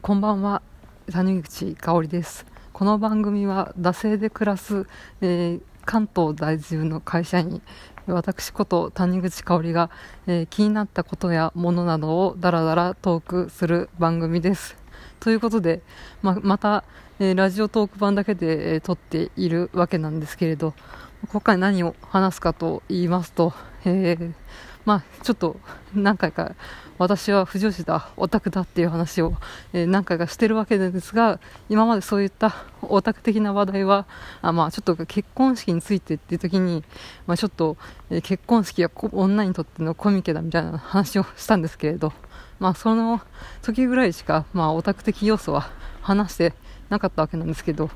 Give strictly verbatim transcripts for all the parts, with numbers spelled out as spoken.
こんばんは、谷口香織です。この番組は惰性で暮らす、えー、関東在住の会社員私こと谷口香織が、えー、気になったことやものなどをだらだらトークする番組です。ということで ま, また、えー、ラジオトーク版だけで、えー、撮っているわけなんですけれど、今回何を話すかと言いますと、えーまあ、ちょっと何回か私は不女子だオタクだっていう話を、えー、何回かしてるわけですが、今までそういったオタク的な話題はあ、まあ、ちょっと結婚式についてっていう時に、まあ、ちょっと、えー、結婚式は女にとってのコミケだみたいな話をしたんですけれど、まあ、その時ぐらいしか、まあ、オタク的要素は話してなかったわけなんですけど、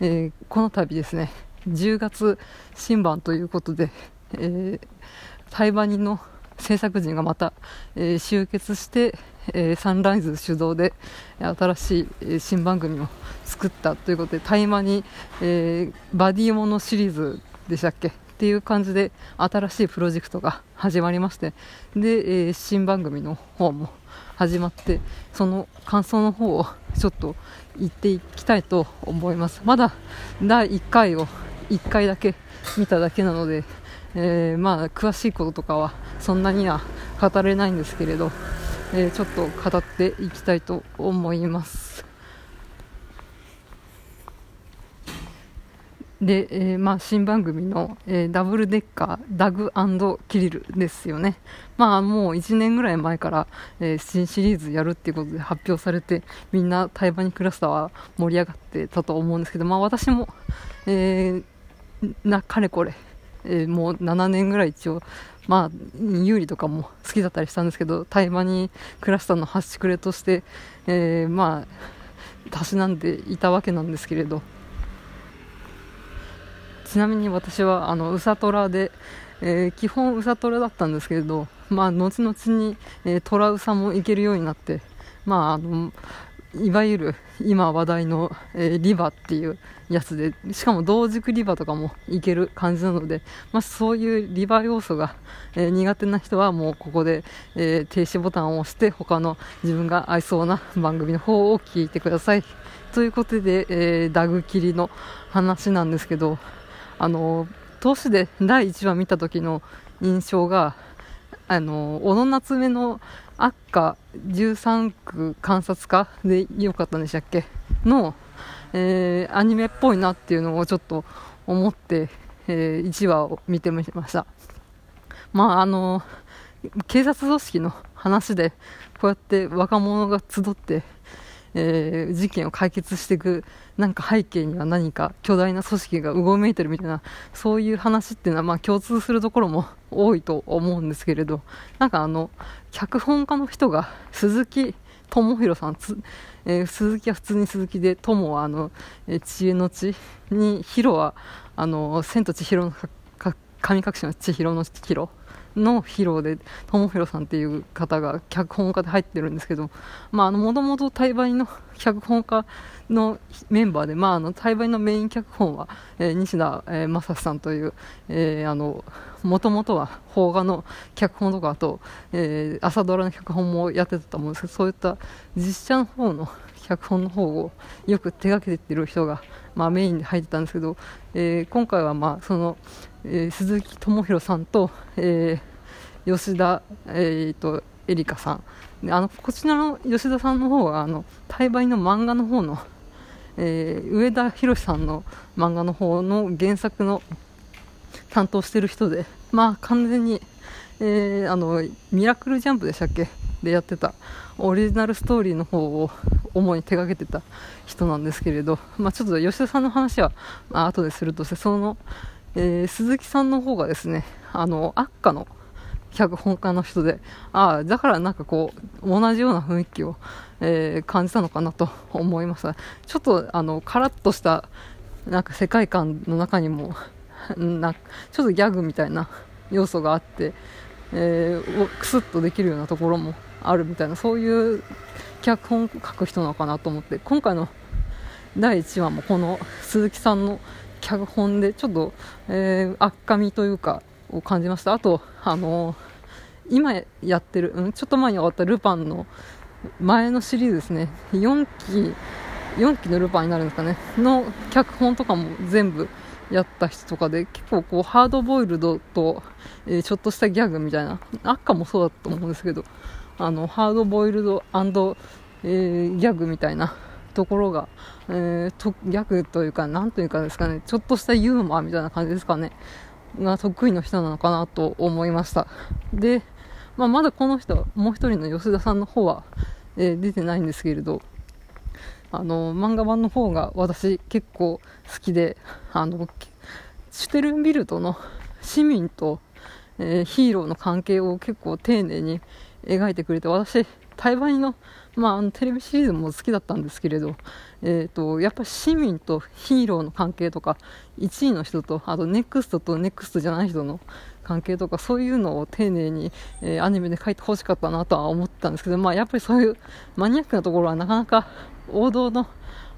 えー、この度ですねじゅうがつ新版ということで、えー、台場人の制作陣がまた、えー、集結して、えー、サンライズ主導で新しい、えー、新番組を作ったということで、台場に、えー、バディモノシリーズでしたっけっていう感じで新しいプロジェクトが始まりまして、で、えー、新番組の方も始まって、その感想の方をちょっと言っていきたいと思います。まだだいいっかいをいっかいだけ見ただけなので、えー、まあ詳しいこととかはそんなには語れないんですけれど、えー、ちょっと語っていきたいと思います。で、えーまあ、新番組の、えー、ダブルデッカーダグ&キリルですよね。まあもういちねんぐらい前から、えー、新シリーズやるっていうことで発表されて、みんな台場にクラスターは盛り上がってたと思うんですけど、まあ私も、えー、なかれこれ、えー、もうななねんぐらい一応まあ有利とかも好きだったりしたんですけど、台場にクラスターの端くれとして、えー、まあたしなんでいたわけなんですけれど、ちなみに私はあのウサトラで、えー、基本ウサトラだったんですけれど、まあ、後々に、えー、トラウサも行けるようになって、まあ、あのいわゆる今話題の、えー、リバっていうやつで、しかも同軸リバとかも行ける感じなので、まあ、そういうリバ要素が、えー、苦手な人はもうここで、えー、停止ボタンを押して他の自分が合いそうな番組の方を聞いてくださいということで、えー、ダグ切りの話なんですけど、あの投資でだいいちわ見た時の印象が、あの小野夏目の悪化じゅうさん区観察課でよかったんでしたっけの、えー、アニメっぽいなっていうのをちょっと思って、えー、いちわを見てみました。まああの警察組織の話でこうやって若者が集ってえー、事件を解決していく、なんか背景には何か巨大な組織がうごめいてるみたいな、そういう話っていうのはまあ共通するところも多いと思うんですけれど、なんかあの脚本家の人が鈴木智弘さんつ、えー、鈴木は普通に鈴木で、智はあの、えー、知恵の地に、弘はあの千と千尋の神隠しの千尋の千尋のヒロで、友博さんっていう方が脚本家で入ってるんですけど、もともと台場の脚本家のメンバーで、まあ、あの台場のメイン脚本は、えー、西田、えー、正史さんという、えー、あの元々は邦画の脚本とか、あと、えー、朝ドラの脚本もやってたと思うんですけど、そういった実写の方の脚本の方をよく手がけてってる人が、まあ、メインで入ってたんですけど、えー、今回はまあその、えー、鈴木智弘さんと、えー、吉田、えー、とエリカさん、あのこちらの吉田さんの方はあの台場の漫画の方の、えー、上田博さんの漫画の方の原作の担当してる人で、まあ完全に、えー、あのミラクルジャンプでしたっけでやってたオリジナルストーリーの方を主に手がけてた人なんですけれど、まあ、ちょっと吉田さんの話は、まあ、後でするとして、その、えー、鈴木さんの方がですね、あの悪化の脚本家の人で、ああだからなんかこう同じような雰囲気を、えー、感じたのかなと思いました。ちょっとあのカラッとしたなんか世界観の中にもなちょっとギャグみたいな要素があって、えー、クスッとできるようなところもあるみたいな、そういう脚本書く人なのかなと思って、今回のだいいちわもこの鈴木さんの脚本でちょっと、えー、悪化みというかを感じました。あと、あのー、今やってる、うん、ちょっと前に終わったルパンの、前のシリーズですね、よんきのルパンになるんですかねの脚本とかも全部やった人とかで、結構こうハードボイルドと、えー、ちょっとしたギャグみたいな、アッカもそうだと思うんですけど、あのハードボイルド&、えー、ギャグみたいなところが、えー、とギャグというかなんというかですかね、ちょっとしたユーモアみたいな感じですかねが得意の人なのかなと思いました。で、まあ、まだこの人もう一人の吉田さんの方は、えー、出てないんですけれど、あの漫画版の方が私結構好きで、あのシュテルンビルトの市民と、えー、ヒーローの関係を結構丁寧に描いてくれて、私タイバニの、まあ、あのテレビシリーズも好きだったんですけれど、えー、とやっぱり市民とヒーローの関係とか、いちいの人とあとネクストとネクストじゃない人の関係とか、そういうのを丁寧に、えー、アニメで描いてほしかったなとは思ったんですけど、まあ、やっぱりそういうマニアックなところはなかなか王道の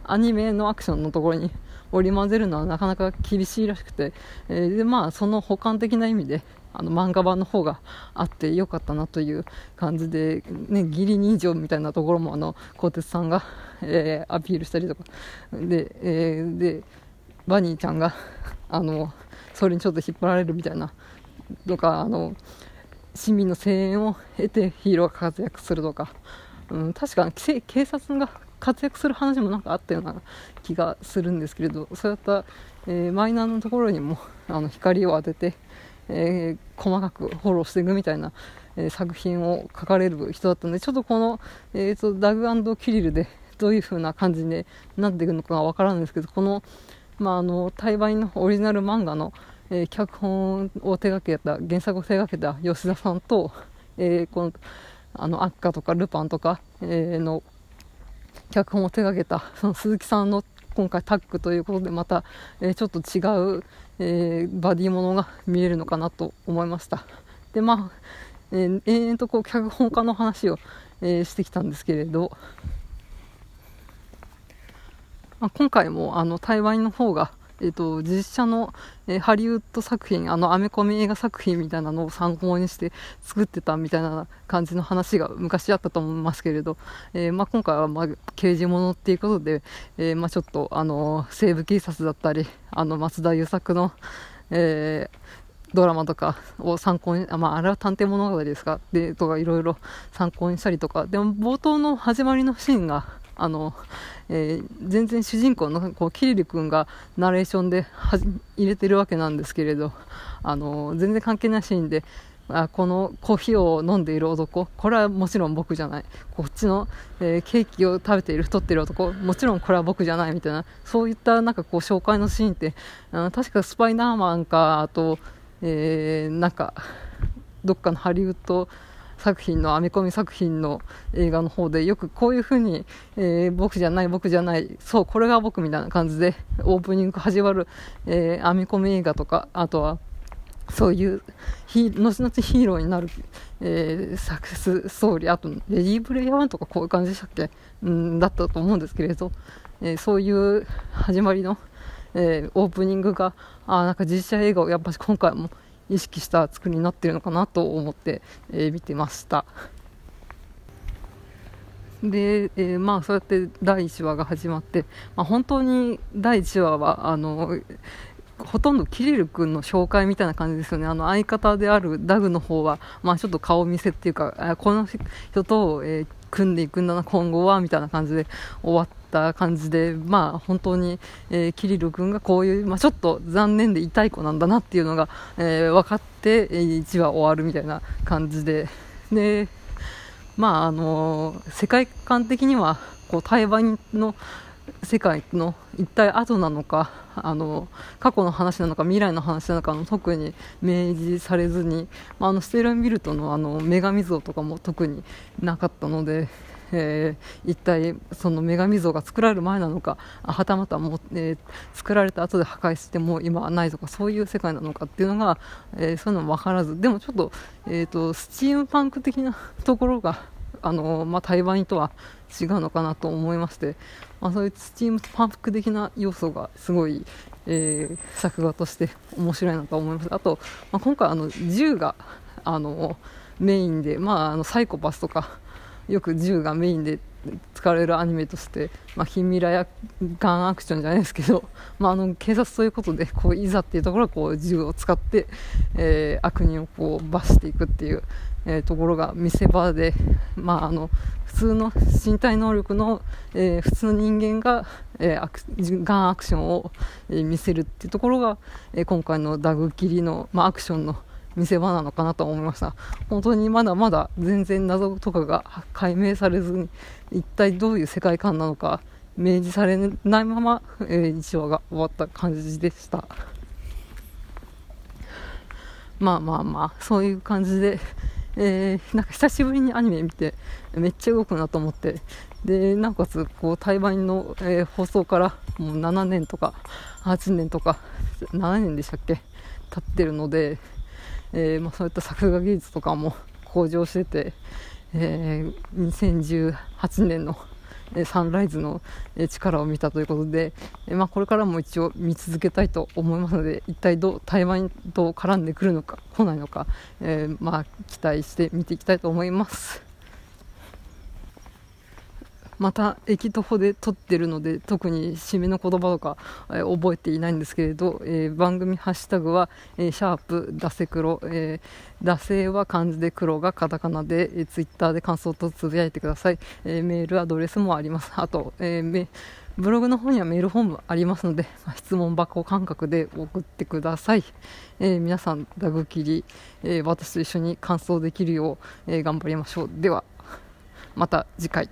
アニメのアクションのところに織り交ぜるのはなかなか厳しいらしくて、えーでまあ、その補完的な意味であの漫画版の方があってよかったなという感じで、ね、義理人情みたいなところもあの鋼鉄さんが、えー、アピールしたりとかで、えー、でバニーちゃんがあのそれにちょっと引っ張られるみたいなとか、あの市民の声援を得てヒーローが活躍するとか、うん、確かに警察が活躍する話もなんかあったような気がするんですけれど、そういった、えー、マイナーのところにもあの光を当てて、えー、細かくフォローしていくみたいな、えー、作品を書かれる人だったので、ちょっとこの、えー、とダグ&キリルでどういう風な感じになっていくのかは分からないんですけど、この、まあ、あのタイバニのオリジナル漫画の、えー、脚本を手掛けた原作を手掛けた吉田さんと、えー、このあのアッカとかルパンとか、えー、の脚本を手掛けたその鈴木さんの今回タッグということで、また、えー、ちょっと違う、えー、バディものが見れるのかなと思いました。で、まあ、えー、延々とこう脚本家の話を、えー、してきたんですけれど、まあ、今回もあの台湾の方が、えー、と実写の、えー、ハリウッド作品、あのアメコミ映画作品みたいなのを参考にして作ってたみたいな感じの話が昔あったと思いますけれど、えーまあ、今回は、まあ、刑事ものっていうことで、えーまあ、ちょっと、あのー、西部警察だったり、あの松田優作の、えー、ドラマとかを参考に、あ、まあ、あれは探偵物語ですかでとかいろいろ参考にしたりとか、でも冒頭の始まりのシーンがあのえー、全然主人公のこうキリル君がナレーションで入れてるわけなんですけれど、あの全然関係ないシーンで、あ、このコーヒーを飲んでいる男、これはもちろん僕じゃない、こっちの、えー、ケーキを食べている太っている男、もちろんこれは僕じゃないみたいな、そういったなんかこう紹介のシーンって、あ、確かスパイダーマンか、あと、えー、なんかどっかのハリウッド作品の、編み込み作品の映画の方でよくこういう風に、えー、僕じゃない僕じゃない、そうこれが僕みたいな感じでオープニング始まる、えー、編み込み映画とか、あとはそういう後々ヒーローになる、えー、サクセスストーリー、あとレディープレイヤーワンとかこういう感じでしたっけ、うんだったと思うんですけれど、えー、そういう始まりの、えー、オープニングが、あ、なんか実写映画をやっぱり今回も意識した作りになっているのかなと思って、えー、見てました。で、えー、まあそうやってだいいちわが始まって、まあ、本当にだいいちわはあのほとんどキリル君の紹介みたいな感じですよね。あの相方であるダグの方は、まあ、ちょっと顔見せっていうか、この人と、えー、組んでいくんだな今後はみたいな感じで終わった感じで、まあ、本当に、えー、キリル君がこういう、まあ、ちょっと残念で痛い子なんだなっていうのが、えー、分かっていちわ終わるみたいな感じで、で、まああのー、世界観的にはこう対話の世界の一体後なのか、あの過去の話なのか未来の話なのかの特に明示されずに、まあ、あのステルンビルト の, あの女神像とかも特になかったので、えー、一体その女神像が作られる前なのか、はたまたも、えー、作られた後で破壊してもう今はないとか、そういう世界なのかっていうのが、えー、そういうのも分からず、でもちょっ と,、えー、とスチームパンク的なところがあの、まあ、対バニとは違うのかなと思いまして、まあ、そういうスチームパンク的な要素がすごい、えー、作画として面白いなと思います。あと、まあ、今回あの銃があのメインで、まあ、あのサイコパスとか、よく銃がメインで使われるアニメとして、まあ、近未来やガンアクションじゃないですけど、まあ、あの警察ということでこういざっていうところはこう銃を使って、えー、悪人をこう罰していくっていう、えー、ところが見せ場で、まあ、あの普通の身体能力の、えー、普通の人間が、えー、ガンアクションを、えー、見せるっていうところが、えー、今回のダグ切りの、まあ、アクションの見せ場なのかなと思いました。本当にまだまだ全然謎とかが解明されずに、一体どういう世界観なのか明示されないまま、えー、いちわが終わった感じでした。まあまあまあそういう感じで、えー、なんか久しぶりにアニメ見てめっちゃ動くなと思って、でなおかつこう対バンの、えー、放送からもうななねんとかはちねんとかななねんでしたっけ経ってるので、えーまあ、そういった作画技術とかも向上してて、えー、にせんじゅうはちねんの、えー、サンライズの、えー、力を見たということで、えーまあ、これからも一応見続けたいと思いますので、一体どう対話にどう絡んでくるのか来ないのか、えーまあ、期待して見ていきたいと思います。また駅徒歩で撮ってるので特に締めの言葉とか、えー、覚えていないんですけれど、えー、番組ハッシュタグは、えー、シャープダセ黒、えー、ダセは漢字で黒がカタカナで、えー、ツイッターで感想とつぶやいてください。えー、メールアドレスもあります。あと、えー、ブログの方にはメールフォームありますので、まあ、質問箱感覚で送ってください。えー、皆さんダグ切り、えー、私と一緒に感想できるよう、えー、頑張りましょう。ではまた次回。